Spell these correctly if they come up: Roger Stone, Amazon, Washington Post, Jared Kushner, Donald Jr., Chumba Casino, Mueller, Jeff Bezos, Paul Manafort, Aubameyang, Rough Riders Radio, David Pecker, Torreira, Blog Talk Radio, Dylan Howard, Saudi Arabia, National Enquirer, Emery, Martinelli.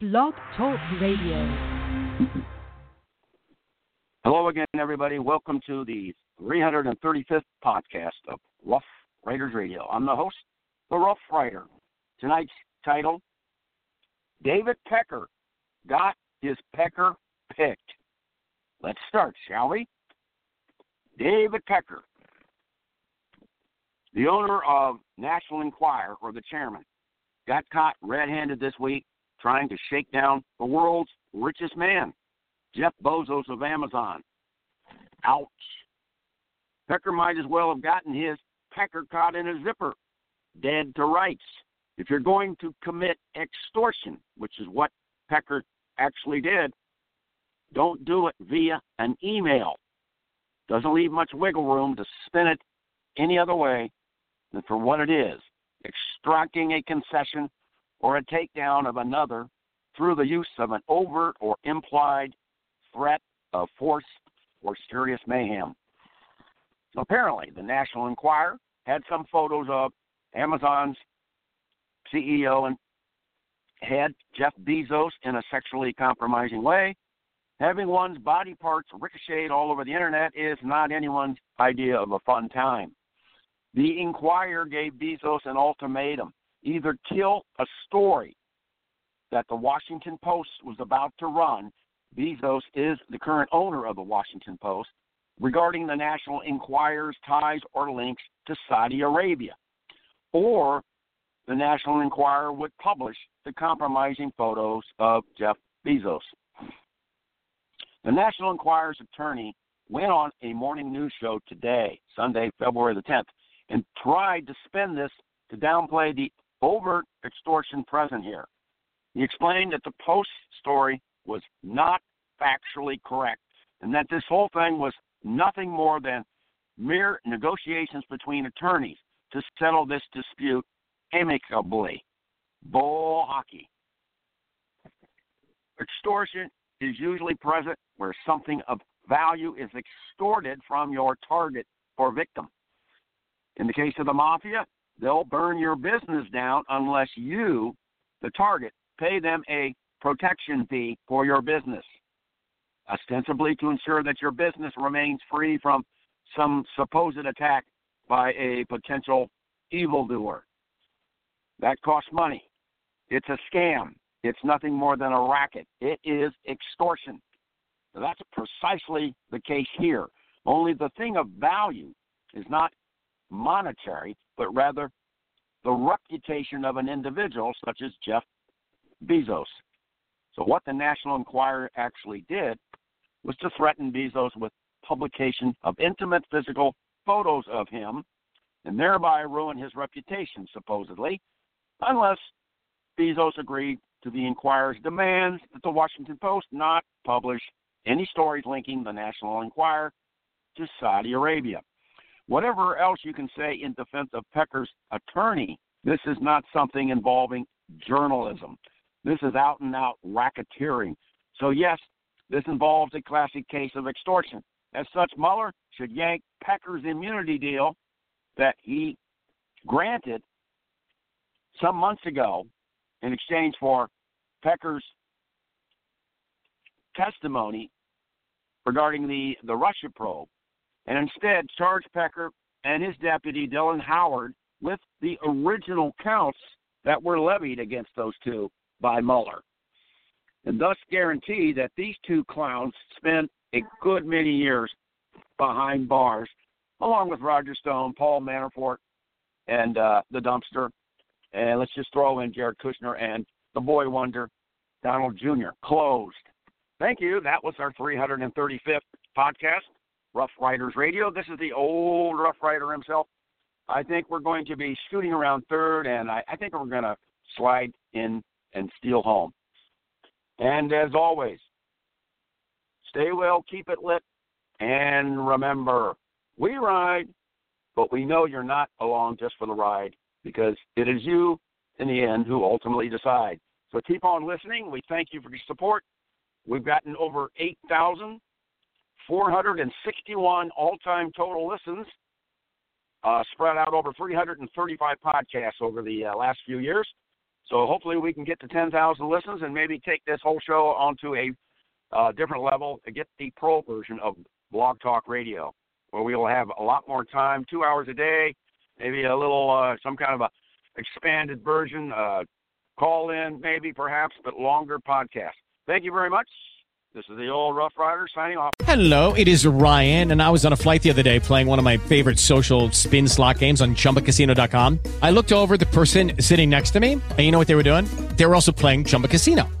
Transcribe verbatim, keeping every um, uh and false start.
Blog Talk Radio. Hello again, everybody. Welcome to the three hundred thirty-fifth podcast of Rough Riders Radio. I'm the host, the Rough Rider. Tonight's title, David Pecker got his pecker picked. Let's start, shall we? David Pecker, the owner of National Enquirer, or the chairman, got caught red-handed this week trying to shake down the world's richest man, Jeff Bezos of Amazon. Ouch. Pecker might as well have gotten his pecker caught in a zipper, dead to rights. If you're going to commit extortion, which is what Pecker actually did, don't do it via an email. Doesn't leave much wiggle room to spin it any other way than for what it is, extracting a concession or a takedown of another through the use of an overt or implied threat of force or serious mayhem. Apparently, the National Enquirer had some photos of Amazon's C E O and head, Jeff Bezos, in a sexually compromising way. Having one's body parts ricocheted all over the internet is not anyone's idea of a fun time. The Enquirer gave Bezos an ultimatum. Either kill a story that the Washington Post was about to run. Bezos is the current owner of the Washington Post, regarding the National Enquirer's ties or links to Saudi Arabia. Or the National Enquirer would publish the compromising photos of Jeff Bezos. The National Enquirer's attorney went on a morning news show today, Sunday, February the tenth, and tried to spin this to downplay the overt extortion present here. He explained that the Post story was not factually correct and that this whole thing was nothing more than mere negotiations between attorneys to settle this dispute amicably. Bull hockey. Extortion is usually present where something of value is extorted from your target or victim. In the case of the mafia, they'll burn your business down unless you, the target, pay them a protection fee for your business, ostensibly to ensure that your business remains free from some supposed attack by a potential evildoer. That costs money. It's a scam. It's nothing more than a racket. It is extortion. So that's precisely the case here. Only the thing of value is not monetary, but rather the reputation of an individual such as Jeff Bezos. So what the National Enquirer actually did was to threaten Bezos with publication of intimate physical photos of him and thereby ruin his reputation, supposedly, unless Bezos agreed to the Enquirer's demands that the Washington Post not publish any stories linking the National Enquirer to Saudi Arabia. Whatever else you can say in defense of Pecker's attorney, this is not something involving journalism. This is out-and-out racketeering. So, yes, this involves a classic case of extortion. As such, Mueller should yank Pecker's immunity deal that he granted some months ago in exchange for Pecker's testimony regarding the, the Russia probe, and instead charged Pecker and his deputy, Dylan Howard, with the original counts that were levied against those two by Mueller, and thus guarantee that these two clowns spent a good many years behind bars, along with Roger Stone, Paul Manafort, and uh, the dumpster, and let's just throw in Jared Kushner and the boy wonder, Donald Junior Closed. Thank you. That was our three hundred thirty-fifth podcast. Rough Riders Radio. This is the old Rough Rider himself. I think we're going to be shooting around third, and I, I think we're going to slide in and steal home. And as always, stay well, keep it lit, and remember, we ride, but we know you're not along just for the ride, because it is you in the end who ultimately decide. So keep on listening. We thank you for your support. We've gotten over eight thousand. four hundred sixty-one all-time total listens, uh, spread out over three hundred thirty-five podcasts over the uh, last few years. So hopefully we can get to ten thousand listens and maybe take this whole show onto a uh, different level and get the pro version of Blog Talk Radio, where we will have a lot more time, two hours a day, maybe a little, uh, some kind of a expanded version, uh, call in maybe perhaps, but longer podcast. Thank you very much. This is the old Rough Rider signing off. Hello, it is Ryan, and I was on a flight the other day playing one of my favorite social spin slot games on Chumba Casino dot com. I looked over at the person sitting next to me, and you know what they were doing? They were also playing Chumba Casino.